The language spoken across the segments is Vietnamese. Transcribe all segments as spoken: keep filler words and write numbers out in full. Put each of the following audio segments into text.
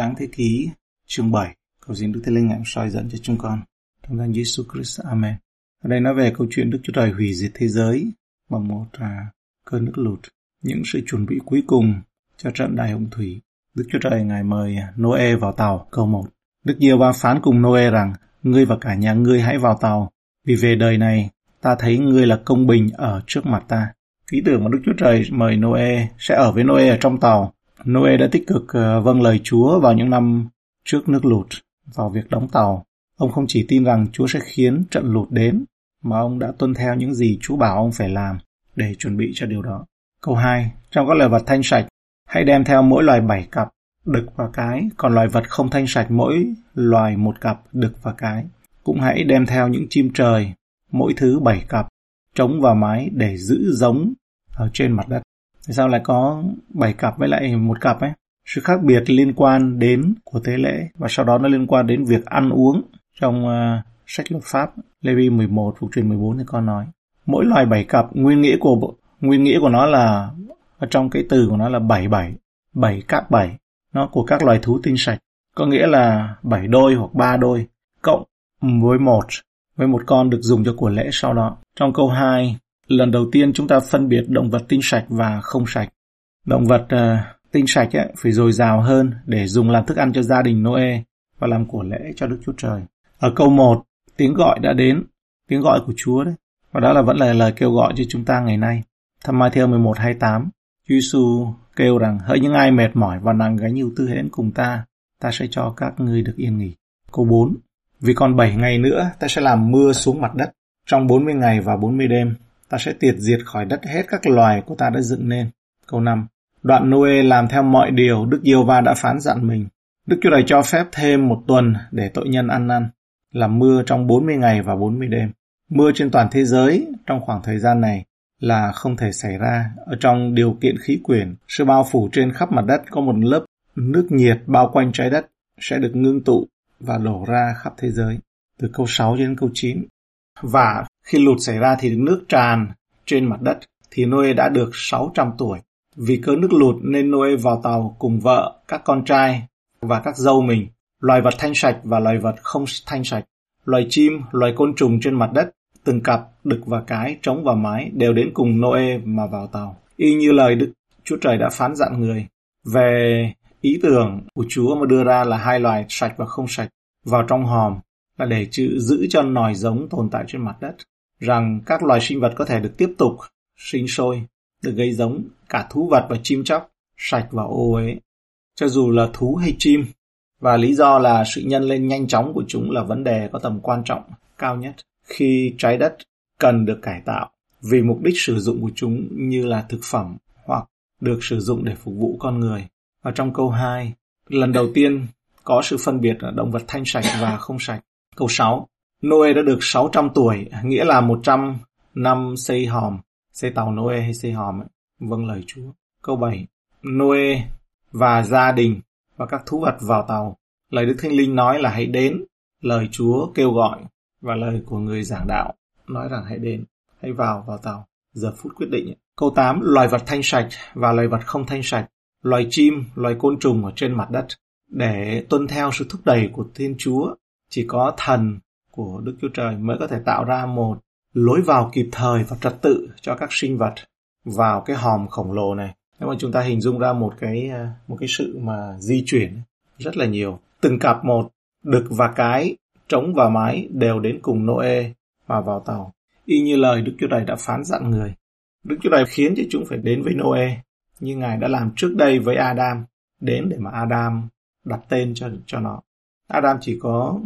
Sáng thế ký chương bảy. Cầu xin Đức Thánh Linh hãy soi dẫn cho chúng con. Trong danh Jesus Christ, Amen. Ở đây nói về câu chuyện Đức Chúa Trời hủy diệt thế giới bằng một à, cơn nước lụt, những sự chuẩn bị cuối cùng cho trận đại hồng thủy. Đức Chúa Trời ngài mời Noe vào tàu. Câu một. Đức Giê-hô-va phán cùng Noe rằng: Ngươi và cả nhà ngươi hãy vào tàu, vì về đời này ta thấy ngươi là công bình ở trước mặt ta. Ý tưởng mà Đức Chúa Trời mời Noe sẽ ở với Noe ở trong tàu. Noe đã tích cực vâng lời Chúa vào những năm trước nước lụt vào việc đóng tàu. Ông không chỉ tin rằng Chúa sẽ khiến trận lụt đến, mà ông đã tuân theo những gì Chúa bảo ông phải làm để chuẩn bị cho điều đó. Câu hai. Trong các loài vật thanh sạch, hãy đem theo mỗi loài bảy cặp, đực và cái, còn loài vật không thanh sạch mỗi loài một cặp, đực và cái. Cũng hãy đem theo những chim trời, mỗi thứ bảy cặp, trống và mái để giữ giống ở trên mặt đất. Tại sao lại có bảy cặp với lại một cặp ấy? Sự khác biệt liên quan đến của tế lễ và sau đó nó liên quan đến việc ăn uống. Trong uh, sách luật pháp Lê-vi mười một, Phục truyền mười bốn thì con nói mỗi loài bảy cặp, nguyên nghĩa của nguyên nghĩa của nó là ở trong cái từ của nó là bảy bảy, bảy cặp bảy, nó của các loài thú tinh sạch, có nghĩa là bảy đôi hoặc ba đôi cộng với một với một con được dùng cho của lễ sau đó. Trong câu hai, lần đầu tiên chúng ta phân biệt động vật tinh sạch và không sạch. Động vật uh, tinh sạch ấy, phải dồi dào hơn để dùng làm thức ăn cho gia đình Noe và làm của lễ cho Đức Chúa Trời. Ở câu một, tiếng gọi đã đến, tiếng gọi của Chúa đấy. Và đó là vẫn là lời kêu gọi cho chúng ta ngày nay. Thăm Mai Theo mười một hai tám, Chúa Giêsu kêu rằng: Hỡi những ai mệt mỏi và nặng gánh nhiều tư hãy đến cùng ta, ta sẽ cho các ngươi được yên nghỉ. Câu bốn, vì còn bảy ngày nữa ta sẽ làm mưa xuống mặt đất, trong bốn mươi ngày và bốn mươi đêm ta sẽ tiệt diệt khỏi đất hết các loài của ta đã dựng nên. Câu năm, đoạn Noe làm theo mọi điều Đức Giê-hô-va đã phán dặn mình. Đức Chúa Trời cho phép thêm một tuần để tội nhân ăn năn, làm mưa trong bốn mươi ngày và bốn mươi đêm. Mưa trên toàn thế giới trong khoảng thời gian này là không thể xảy ra. Ở trong điều kiện khí quyển, sự bao phủ trên khắp mặt đất có một lớp nước nhiệt bao quanh trái đất sẽ được ngưng tụ và đổ ra khắp thế giới. Từ câu sáu đến câu chín. Và khi lụt xảy ra thì nước tràn trên mặt đất, thì Noe đã được sáu trăm tuổi. Vì cơn nước lụt nên Noe vào tàu cùng vợ, các con trai và các dâu mình, loài vật thanh sạch và loài vật không thanh sạch, loài chim, loài côn trùng trên mặt đất, từng cặp, đực và cái, trống và mái đều đến cùng Noe mà vào tàu. Y như lời Đức Chúa Trời đã phán dặn người. Về ý tưởng của Chúa mà đưa ra là hai loài sạch và không sạch vào trong hòm là để giữ cho nòi giống tồn tại trên mặt đất, rằng các loài sinh vật có thể được tiếp tục sinh sôi, được gây giống, cả thú vật và chim chóc, sạch và ô uế, cho dù là thú hay chim. Và lý do là sự nhân lên nhanh chóng của chúng là vấn đề có tầm quan trọng cao nhất khi trái đất cần được cải tạo vì mục đích sử dụng của chúng như là thực phẩm hoặc được sử dụng để phục vụ con người. Ở trong câu hai, lần đầu tiên có sự phân biệt ở động vật thanh sạch và không sạch. Câu sáu, Noe đã được sáu trăm tuổi, nghĩa là một trăm năm xây hòm, xây tàu Noe hay xây hòm, ấy, vâng lời Chúa. Câu bảy, Noe và gia đình và các thú vật vào tàu. Lời Đức Thánh Linh nói là hãy đến, lời Chúa kêu gọi và lời của người giảng đạo nói rằng hãy đến, hãy vào vào tàu, giờ phút quyết định. Ấy. Câu tám, loài vật thanh sạch và loài vật không thanh sạch, loài chim, loài côn trùng ở trên mặt đất để tuân theo sự thúc đẩy của Thiên Chúa. Chỉ có thần của Đức Chúa Trời mới có thể tạo ra một lối vào kịp thời và trật tự cho các sinh vật vào cái hòm khổng lồ này. Nếu mà chúng ta hình dung ra một cái một cái sự mà di chuyển rất là nhiều, từng cặp một, đực và cái, trống và mái đều đến cùng Noe và vào tàu. Y như lời Đức Chúa Trời đã phán dặn người. Đức Chúa Trời khiến cho chúng phải đến với Noe như Ngài đã làm trước đây với Adam, đến để mà Adam đặt tên cho cho nó. Adam chỉ có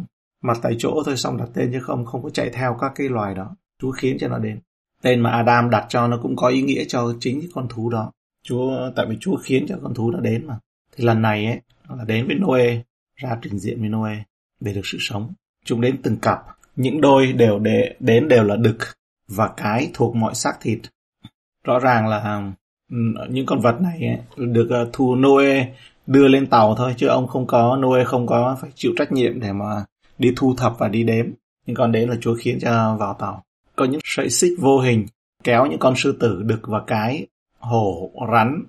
mặt tại chỗ thôi, xong đặt tên, chứ không không có chạy theo các cái loài đó. Chúa khiến cho nó đến. Tên mà Adam đặt cho nó cũng có ý nghĩa cho chính cái con thú đó. Chúa, tại vì Chúa khiến cho con thú nó đến mà. Thì lần này ấy, nó là đến với Noe, ra trình diện với Noe để được sự sống. Chúng đến từng cặp, những đôi đều để, đến đều là đực và cái thuộc mọi xác thịt. Rõ ràng là những con vật này ấy, được thu Noe đưa lên tàu thôi, chứ ông không có, Noe không có phải chịu trách nhiệm để mà đi thu thập và đi đếm. Nhưng còn đến là Chúa khiến cho vào tàu. Có những sợi xích vô hình kéo những con sư tử, đực và cái, hổ, rắn,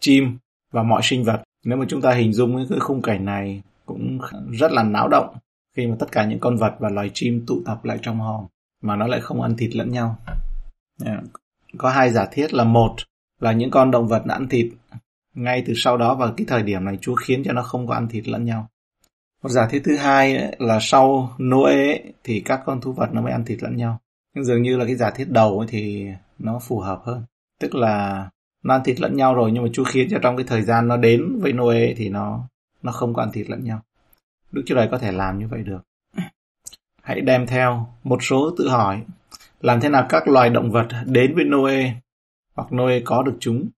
chim và mọi sinh vật Nếu mà chúng ta hình dung cái khung cảnh này cũng rất là náo động khi mà tất cả những con vật và loài chim tụ tập lại trong hòm mà nó lại không ăn thịt lẫn nhau. Có hai giả thiết là một là những con động vật đã ăn thịt ngay từ sau đó vào cái thời điểm này Chúa khiến cho nó không có ăn thịt lẫn nhau. Một giả thiết thứ hai ấy, là sau Noe ấy, thì các con thú vật nó mới ăn thịt lẫn nhau. Nhưng dường như là cái giả thiết đầu ấy thì nó phù hợp hơn. Tức là nó ăn thịt lẫn nhau rồi nhưng mà Chúa khiến cho trong cái thời gian nó đến với Noe ấy, thì nó nó không có ăn thịt lẫn nhau. Đức Chúa Trời có thể làm như vậy được. Hãy đem theo một số tự hỏi làm thế nào các loài động vật đến với Noe hoặc Noe có được chúng.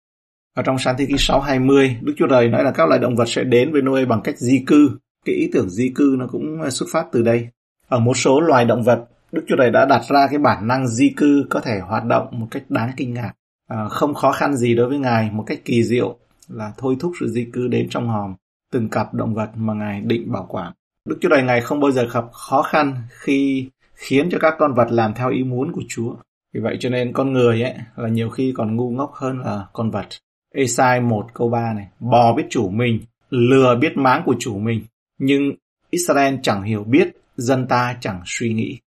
Ở trong Sáng thế ký sáu hai mươi, Đức Chúa Trời nói là các loài động vật sẽ đến với Noe bằng cách di cư. Cái ý tưởng di cư nó cũng xuất phát từ đây. Ở một số loài động vật, Đức Chúa Trời đã đặt ra cái bản năng di cư có thể hoạt động một cách đáng kinh ngạc. À, không khó khăn gì đối với Ngài, một cách kỳ diệu là thôi thúc sự di cư đến trong hòm từng cặp động vật mà Ngài định bảo quản. Đức Chúa Trời Ngài không bao giờ gặp khó khăn khi khiến cho các con vật làm theo ý muốn của Chúa. Vì vậy cho nên con người ấy là nhiều khi còn ngu ngốc hơn là con vật. Ê-sai một câu ba này, bò biết chủ mình, lừa biết máng của chủ mình, nhưng Israel chẳng hiểu biết, dân ta chẳng suy nghĩ.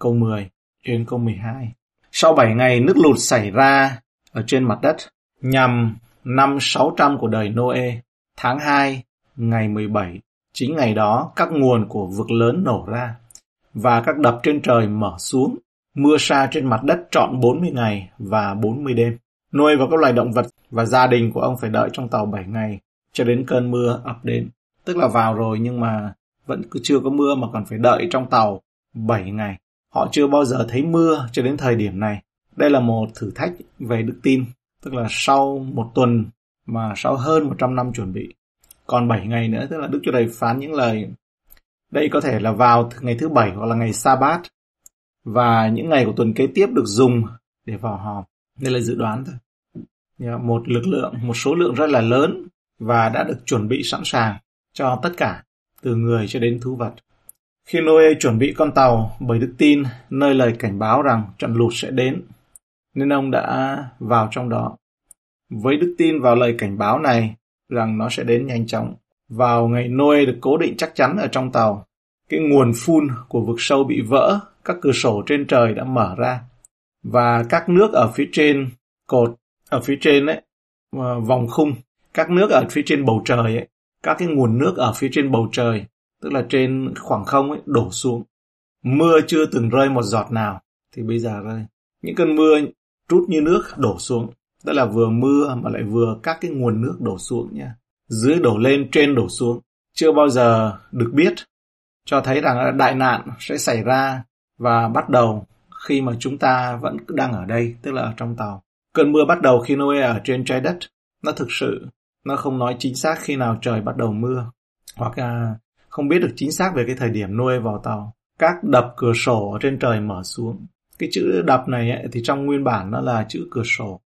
Câu mười đến câu mười hai. Sau bảy ngày nước lụt xảy ra ở trên mặt đất, nhằm năm sáu trăm của đời Noe, tháng hai, ngày mười bảy. Chính ngày đó các nguồn của vực lớn nổ ra, và các đập trên trời mở xuống, mưa sa trên mặt đất trọn bốn mươi ngày và bốn mươi đêm. Noe và các loài động vật và gia đình của ông phải đợi trong tàu bảy ngày cho đến cơn mưa ập đến. Tức là vào rồi nhưng mà vẫn chưa có mưa mà còn phải đợi trong tàu bảy ngày. Họ chưa bao giờ thấy mưa cho đến thời điểm này. Đây là một thử thách về đức tin. Tức là sau một tuần mà sau hơn một trăm năm chuẩn bị, còn bảy ngày nữa, tức là Đức Chúa Trời phán những lời. Đây có thể là vào ngày thứ bảy hoặc là ngày Sa-bát, và những ngày của tuần kế tiếp được dùng để vào hòm. Đây là dự đoán thôi. Một lực lượng, một số lượng rất là lớn và đã được chuẩn bị sẵn sàng cho tất cả, từ người cho đến thú vật. Khi Noe chuẩn bị con tàu bởi đức tin, nơi lời cảnh báo rằng trận lụt sẽ đến, nên ông đã vào trong đó. Với đức tin vào lời cảnh báo này rằng nó sẽ đến nhanh chóng, vào ngày Noe được cố định chắc chắn ở trong tàu, cái nguồn phun của vực sâu bị vỡ, các cửa sổ trên trời đã mở ra, và các nước ở phía trên cột, ở phía trên ấy, vòng khung, các nước ở phía trên bầu trời ấy, các cái nguồn nước ở phía trên bầu trời, tức là trên khoảng không ấy, đổ xuống. Mưa chưa từng rơi một giọt nào, thì bây giờ rơi. Những cơn mưa trút như nước đổ xuống, tức là vừa mưa mà lại vừa các cái nguồn nước đổ xuống nha. Dưới đổ lên, trên đổ xuống. Chưa bao giờ được biết, cho thấy rằng đại nạn sẽ xảy ra và bắt đầu khi mà chúng ta vẫn đang ở đây, tức là ở trong tàu. Cơn mưa bắt đầu khi Noe ở trên trái đất, nó thực sự, nó không nói chính xác khi nào trời bắt đầu mưa, hoặc à, không biết được chính xác về cái thời điểm Noe vào tàu. Các đập cửa sổ ở trên trời mở xuống. Cái chữ đập này ấy, thì trong nguyên bản nó là chữ cửa sổ.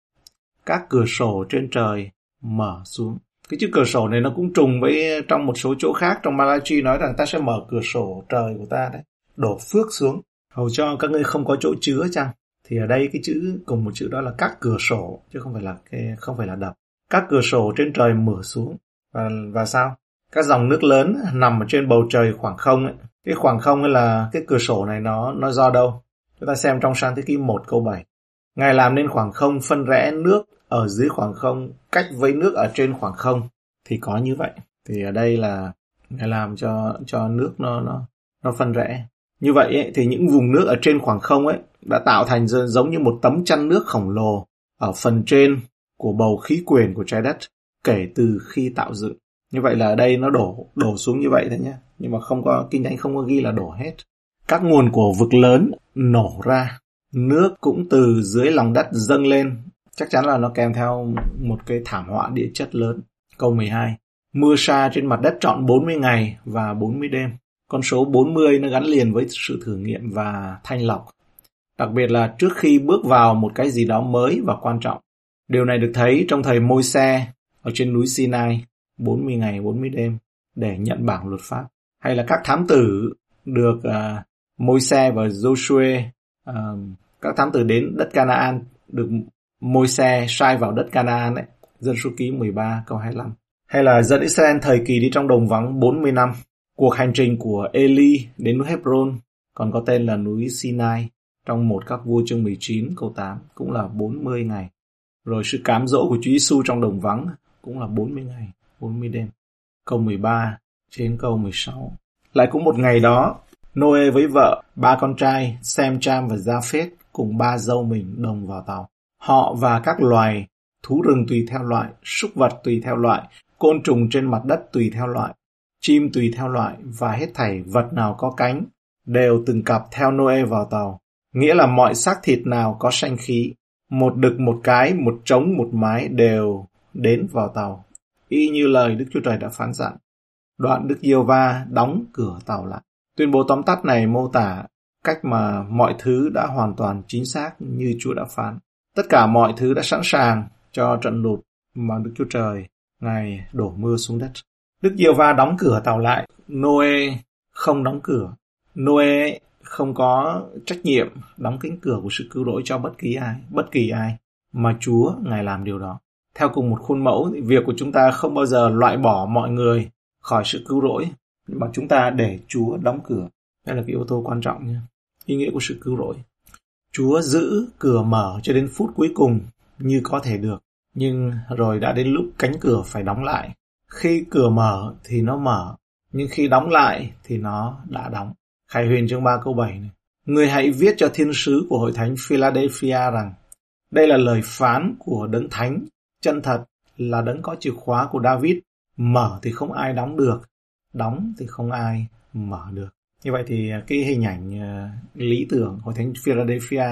Các cửa sổ trên trời mở xuống. Cái chữ cửa sổ này nó cũng trùng với trong một số chỗ khác. Trong Malachi nói rằng ta sẽ mở cửa sổ trời của ta đấy, đổ phước xuống, hầu cho các ngươi không có chỗ chứa chăng. Thì ở đây cái chữ cùng một chữ đó là các cửa sổ, chứ không phải là cái, không phải là đập. Các cửa sổ trên trời mở xuống. Và, và sao? Các dòng nước lớn nằm ở trên bầu trời khoảng không ấy. Cái khoảng không ấy là cái cửa sổ này nó, nó do đâu? Chúng ta xem trong Sáng thế ký một câu bảy. Ngài làm nên khoảng không, phân rẽ nước ở dưới khoảng không cách với nước ở trên khoảng không. Thì có như vậy. Thì ở đây là Ngài làm cho, cho nước nó, nó, nó phân rẽ. Như vậy ấy, thì những vùng nước ở trên khoảng không ấy đã tạo thành giống như một tấm chăn nước khổng lồ ở phần trên của bầu khí quyển của trái đất kể từ khi tạo dựng. Như vậy là ở đây nó đổ đổ xuống như vậy thôi nhé. Nhưng mà không có, Kinh Thánh không có ghi là đổ hết. Các nguồn của vực lớn nổ ra, nước cũng từ dưới lòng đất dâng lên. Chắc chắn là nó kèm theo một cái thảm họa địa chất lớn. Câu mười hai. Mưa sa trên mặt đất trọn bốn mươi ngày và bốn mươi đêm. Con số bốn mươi nó gắn liền với sự thử nghiệm và thanh lọc. Đặc biệt là trước khi bước vào một cái gì đó mới và quan trọng. Điều này được thấy trong thời Môi-se ở trên núi Sinai, bốn mươi ngày bốn mươi đêm để nhận bảng luật pháp. Hay là các thám tử được uh, Môi-se và Joshua, uh, các thám tử đến đất Canaan được Môi-se sai vào đất Canaan ấy, Dân số ký mười ba câu hai mươi lăm. hay là dẫn Israel thời kỳ đi trong đồng vắng bốn mươi năm. Cuộc hành trình của Eli đến núi Hebron, còn có tên là núi Sinai, trong một các vua chương mười chín câu tám, cũng là bốn mươi ngày. Rồi sự cám dỗ của Chúa Giêsu trong đồng vắng cũng là bốn mươi ngày, bốn mươi đêm. Câu mười ba trên câu mười sáu. Lại cũng một ngày đó, Noe với vợ, ba con trai, Sem, Cham và Gia-phết cùng ba dâu mình đồng vào tàu. Họ và các loài, thú rừng tùy theo loại, súc vật tùy theo loại, côn trùng trên mặt đất tùy theo loại, chim tùy theo loại và hết thảy vật nào có cánh, đều từng cặp theo Noe vào tàu. Nghĩa là mọi xác thịt nào có sanh khí, một đực một cái, một trống một mái đều đến vào tàu, y như lời Đức Chúa Trời đã phán dặn. Đoạn Đức Giê-hô-va đóng cửa tàu lại. Tuyên bố tóm tắt này mô tả cách mà mọi thứ đã hoàn toàn chính xác như Chúa đã phán. Tất cả mọi thứ đã sẵn sàng cho trận lụt mà Đức Chúa Trời Ngài đổ mưa xuống đất. Đức Giê-hô-va đóng cửa tàu lại. Noe không đóng cửa. Noe không có trách nhiệm đóng cánh cửa của sự cứu rỗi cho bất kỳ ai, bất kỳ ai mà Chúa Ngài làm điều đó. Theo cùng một khuôn mẫu, việc của chúng ta không bao giờ loại bỏ mọi người khỏi sự cứu rỗi, nhưng mà chúng ta để Chúa đóng cửa. Đây là cái yếu tố quan trọng nha. Ý nghĩa của sự cứu rỗi. Chúa giữ cửa mở cho đến phút cuối cùng như có thể được, nhưng rồi đã đến lúc cánh cửa phải đóng lại. Khi cửa mở thì nó mở, nhưng khi đóng lại thì nó đã đóng. Khải Huyền chương ba câu bảy này. Người hãy viết cho thiên sứ của hội thánh Philadelphia rằng, đây là lời phán của Đấng Thánh, chân thật, là Đấng có chìa khóa của David, mở thì không ai đóng được, đóng thì không ai mở được. Như vậy thì cái hình ảnh lý tưởng hội thánh Philadelphia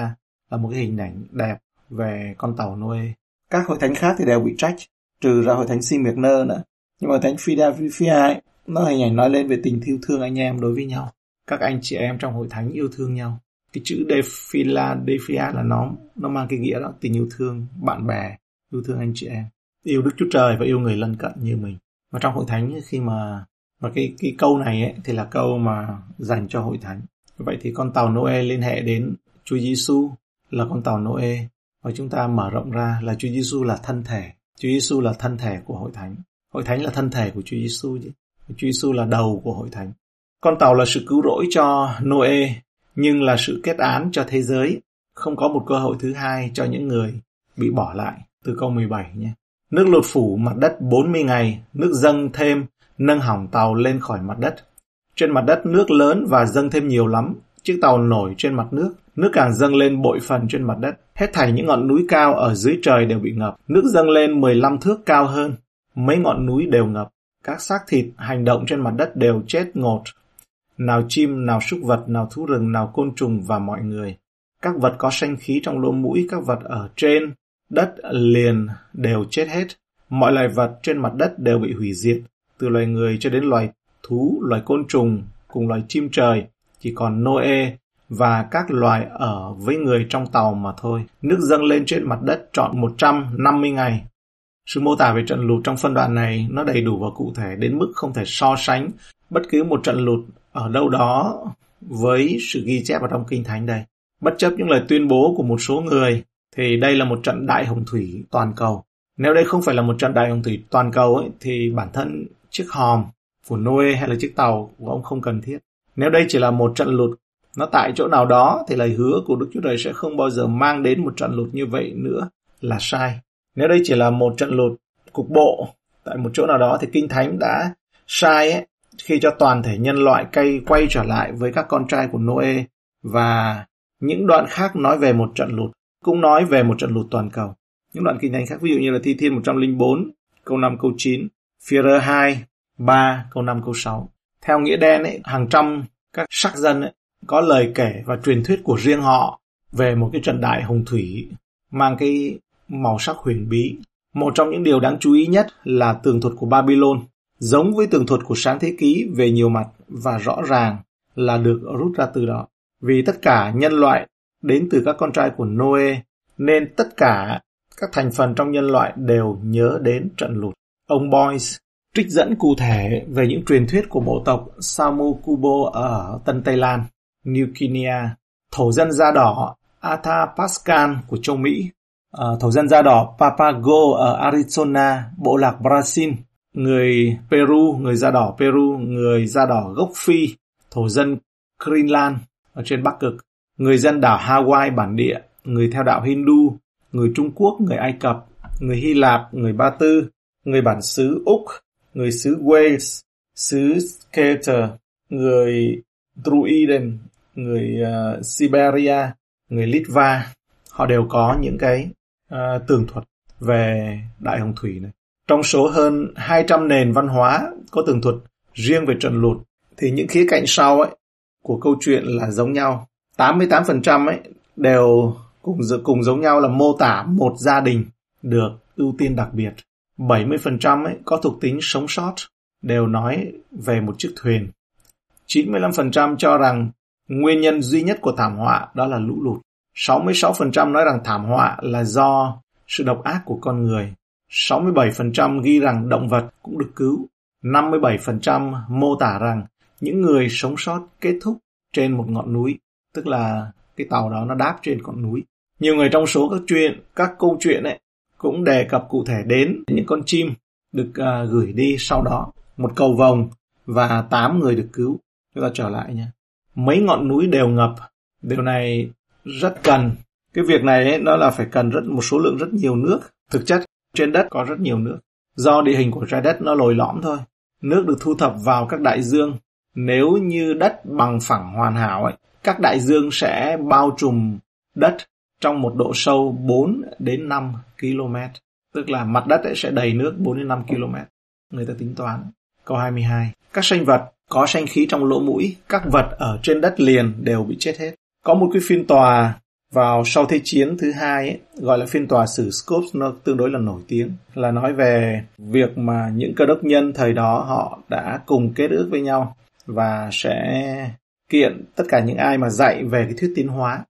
là một cái hình ảnh đẹp về con tàu Noe. Các hội thánh khác thì đều bị trách, trừ ra hội thánh Smyrna nữa. Nhưng mà hội thánh Philadelphia ấy, nó hình ảnh nói lên về tình yêu thương anh em đối với nhau. Các anh chị em trong hội thánh yêu thương nhau. Cái chữ Philadelphia là nó, nó mang cái nghĩa đó, tình yêu thương bạn bè, yêu thương anh chị em, yêu Đức Chúa Trời và yêu người lân cận như mình. Và trong hội thánh khi mà và cái, cái câu này ấy, thì là câu mà dành cho hội thánh. Vậy thì con tàu Noe liên hệ đến Chúa Giêsu là con tàu Noe, và chúng ta mở rộng ra là Chúa Giêsu là thân thể. Chúa Giêsu là thân thể của hội thánh. Hội thánh là thân thể của Chúa Giêsu chứ. Chúa Giêsu là đầu của hội thánh. Con tàu là sự cứu rỗi cho Noe, nhưng là sự kết án cho thế giới. Không có một cơ hội thứ hai cho những người bị bỏ lại. Từ câu mười bảy nhé. Nước lụt phủ mặt đất bốn mươi ngày, nước dâng thêm, nâng hỏng tàu lên khỏi mặt đất. Trên mặt đất nước lớn và dâng thêm nhiều lắm. Chiếc tàu nổi trên mặt nước, nước càng dâng lên bội phần trên mặt đất. Hết thảy những ngọn núi cao ở dưới trời đều bị ngập. Nước dâng lên mười lăm thước cao hơn, mấy ngọn núi đều ngập. Các xác thịt hành động trên mặt đất đều chết ngột. Nào chim, nào súc vật, nào thú rừng, nào côn trùng và mọi người. Các vật có sanh khí trong lỗ mũi, các vật ở trên đất liền đều chết hết. Mọi loài vật trên mặt đất đều bị hủy diệt, từ loài người cho đến loài thú, loài côn trùng cùng loài chim trời. Chỉ còn Noe và các loài ở với người trong tàu mà thôi. Nước dâng lên trên mặt đất trọn một trăm năm mươi ngày. Sự mô tả về trận lụt trong phân đoạn này nó đầy đủ và cụ thể đến mức không thể so sánh bất cứ một trận lụt ở đâu đó với sự ghi chép ở trong Kinh Thánh đây. Bất chấp những lời tuyên bố của một số người, thì đây là một trận đại hồng thủy toàn cầu. Nếu đây không phải là một trận đại hồng thủy toàn cầu ấy, thì bản thân chiếc hòm của Noe hay là chiếc tàu của ông không cần thiết. Nếu đây chỉ là một trận lụt nó tại chỗ nào đó, thì lời hứa của Đức Chúa Trời sẽ không bao giờ mang đến một trận lụt như vậy nữa là sai. Nếu đây chỉ là một trận lụt cục bộ tại một chỗ nào đó, thì Kinh Thánh đã sai ấy, khi cho toàn thể nhân loại cây quay trở lại với các con trai của Noe, và những đoạn khác nói về một trận lụt, cũng nói về một trận lụt toàn cầu. Những đoạn Kinh Thánh khác, ví dụ như là Thi Thiên một trăm lẻ bốn, câu năm, câu chín, Phi-rơ hai, ba, câu năm, câu sáu. Theo nghĩa đen, ấy, hàng trăm các sắc dân ấy, có lời kể và truyền thuyết của riêng họ về một cái trận đại hồng thủy mang cái màu sắc huyền bí. Một trong những điều đáng chú ý nhất là tường thuật của Babylon, giống với tường thuật của Sáng Thế Ký về nhiều mặt và rõ ràng là được rút ra từ đó. Vì tất cả nhân loại đến từ các con trai của Noe, nên tất cả các thành phần trong nhân loại đều nhớ đến trận lụt. Ông Boyce trích dẫn cụ thể về những truyền thuyết của bộ tộc Samoa ở Tân Tây Lan, New Guinea, thổ dân da đỏ Athapaskan của châu Mỹ, thổ dân da đỏ Papago ở Arizona, bộ lạc Brazil, người Peru, người da đỏ Peru, người da đỏ gốc Phi, thổ dân Greenland ở trên Bắc Cực, người dân đảo Hawaii bản địa, người theo đạo Hindu, người Trung Quốc, người Ai Cập, người Hy Lạp, người Ba Tư, người bản xứ Úc, người xứ Wales, xứ Skater, người Druiden, người uh, Siberia, người Litva. Họ đều có những cái uh, tường thuật về Đại Hồng Thủy này. Trong số hơn hai trăm nền văn hóa có tường thuật riêng về trận lụt, thì những khía cạnh sau ấy của câu chuyện là giống nhau. tám mươi tám phần trăm ấy đều cùng, cùng giống nhau là mô tả một gia đình được ưu tiên đặc biệt. bảy mươi phần trăm ấy có thuộc tính sống sót, đều nói về một chiếc thuyền. chín mươi lăm phần trăm cho rằng nguyên nhân duy nhất của thảm họa đó là lũ lụt. sáu mươi sáu phần trăm nói rằng thảm họa là do sự độc ác của con người. sáu mươi bảy phần trăm ghi rằng động vật cũng được cứu. năm mươi bảy phần trăm mô tả rằng những người sống sót kết thúc trên một ngọn núi, tức là cái tàu đó nó đáp trên con núi. Nhiều người trong số các chuyện, các câu chuyện ấy cũng đề cập cụ thể đến những con chim được uh, gửi đi sau đó, một cầu vồng và tám người được cứu. Chúng ta trở lại nha. Mấy ngọn núi đều ngập. Điều này rất cần. Cái việc này ấy, nó là phải cần rất một số lượng rất nhiều nước. Thực chất trên đất có rất nhiều nước. Do địa hình của trái đất nó lồi lõm thôi. Nước được thu thập vào các đại dương. Nếu như đất bằng phẳng hoàn hảo ấy, các đại dương sẽ bao trùm đất trong một độ sâu bốn đến năm ki lô mét. Tức là mặt đất ấy sẽ đầy nước bốn đến năm ki lô mét. Người ta tính toán. Câu hai mươi hai. Các sinh vật có sinh khí trong lỗ mũi, các vật ở trên đất liền đều bị chết hết. Có một cái phiên tòa vào sau Thế chiến thứ hai ấy, gọi là phiên tòa xử Scopes, nó tương đối là nổi tiếng, là nói về việc mà những cơ đốc nhân thời đó họ đã cùng kết ước với nhau và sẽ kiện tất cả những ai mà dạy về cái thuyết tiến hóa.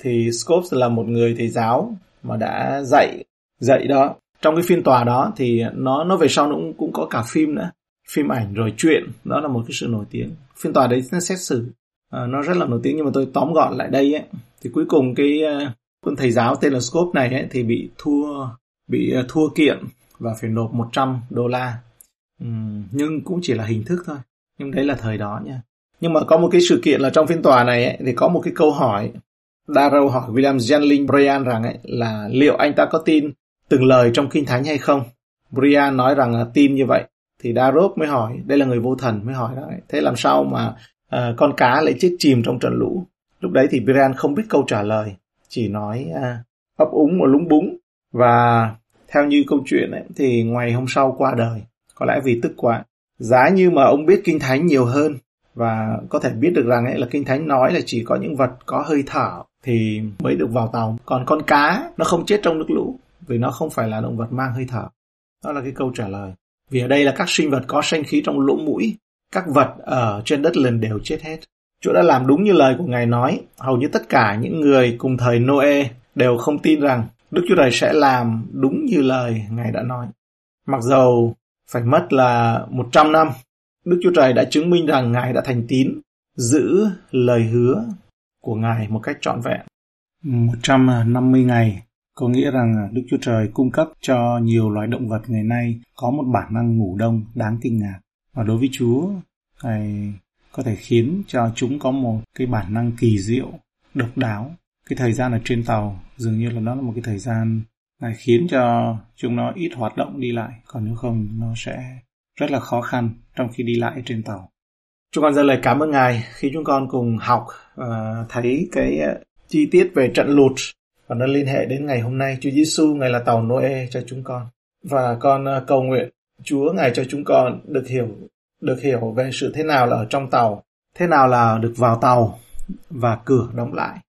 Thì Scopes là một người thầy giáo mà đã dạy dạy đó. Trong cái phiên tòa đó thì nó nó về sau nó cũng, cũng có cả phim nữa, phim ảnh rồi truyện, đó là một cái sự nổi tiếng. Phiên tòa đấy nó xét xử, à, nó rất là nổi tiếng, nhưng mà tôi tóm gọn lại đây ấy, thì cuối cùng cái con thầy giáo tên là Scopes này ấy, thì bị thua bị thua kiện và phải nộp một trăm đô la. Ừ, nhưng cũng chỉ là hình thức thôi, nhưng đấy là thời đó nha. Nhưng mà có một cái sự kiện là trong phiên tòa này ấy, thì có một cái câu hỏi. Darrow hỏi William Jennings Bryan rằng ấy, là liệu anh ta có tin từng lời trong Kinh Thánh hay không. Bryan nói rằng là tin như vậy. Thì Darrow mới hỏi, đây là người vô thần mới hỏi đấy, thế làm sao mà uh, con cá lại chết chìm trong trận lũ. Lúc đấy thì Bryan không biết câu trả lời, chỉ nói uh, ấp úng và lúng búng. Và theo như câu chuyện ấy, thì ngày hôm sau qua đời, có lẽ vì tức quá. Giá như mà ông biết Kinh Thánh nhiều hơn và có thể biết được rằng ấy là Kinh Thánh nói là chỉ có những vật có hơi thở thì mới được vào tàu, còn con cá nó không chết trong nước lũ vì nó không phải là động vật mang hơi thở. Đó là cái câu trả lời. Vì ở đây là các sinh vật có sinh khí trong lỗ mũi, các vật ở trên đất liền đều chết hết. Chúa đã làm đúng như lời của Ngài nói. Hầu như tất cả những người cùng thời Noe đều không tin rằng Đức Chúa Trời sẽ làm đúng như lời Ngài đã nói. Mặc dầu phải mất là một trăm năm, Đức Chúa Trời đã chứng minh rằng Ngài đã thành tín, giữ lời hứa của Ngài một cách trọn vẹn. một trăm năm mươi ngày có nghĩa rằng Đức Chúa Trời cung cấp cho nhiều loài động vật ngày nay có một bản năng ngủ đông đáng kinh ngạc. Và đối với Chúa, Ngài có thể khiến cho chúng có một cái bản năng kỳ diệu, độc đáo. Cái thời gian ở trên tàu dường như là đó là một cái thời gian Ngài khiến cho chúng nó ít hoạt động đi lại, còn nếu không nó sẽ rất là khó khăn trong khi đi lại trên tàu. Chúng con dâng lời cảm ơn Ngài khi chúng con cùng học uh, thấy cái uh, chi tiết về trận lụt. Và nó liên hệ đến ngày hôm nay. Chúa Giêsu, Ngài là tàu Noe cho chúng con. Và con cầu nguyện Chúa Ngài cho chúng con được hiểu được hiểu về sự thế nào là ở trong tàu, thế nào là được vào tàu và cửa đóng lại.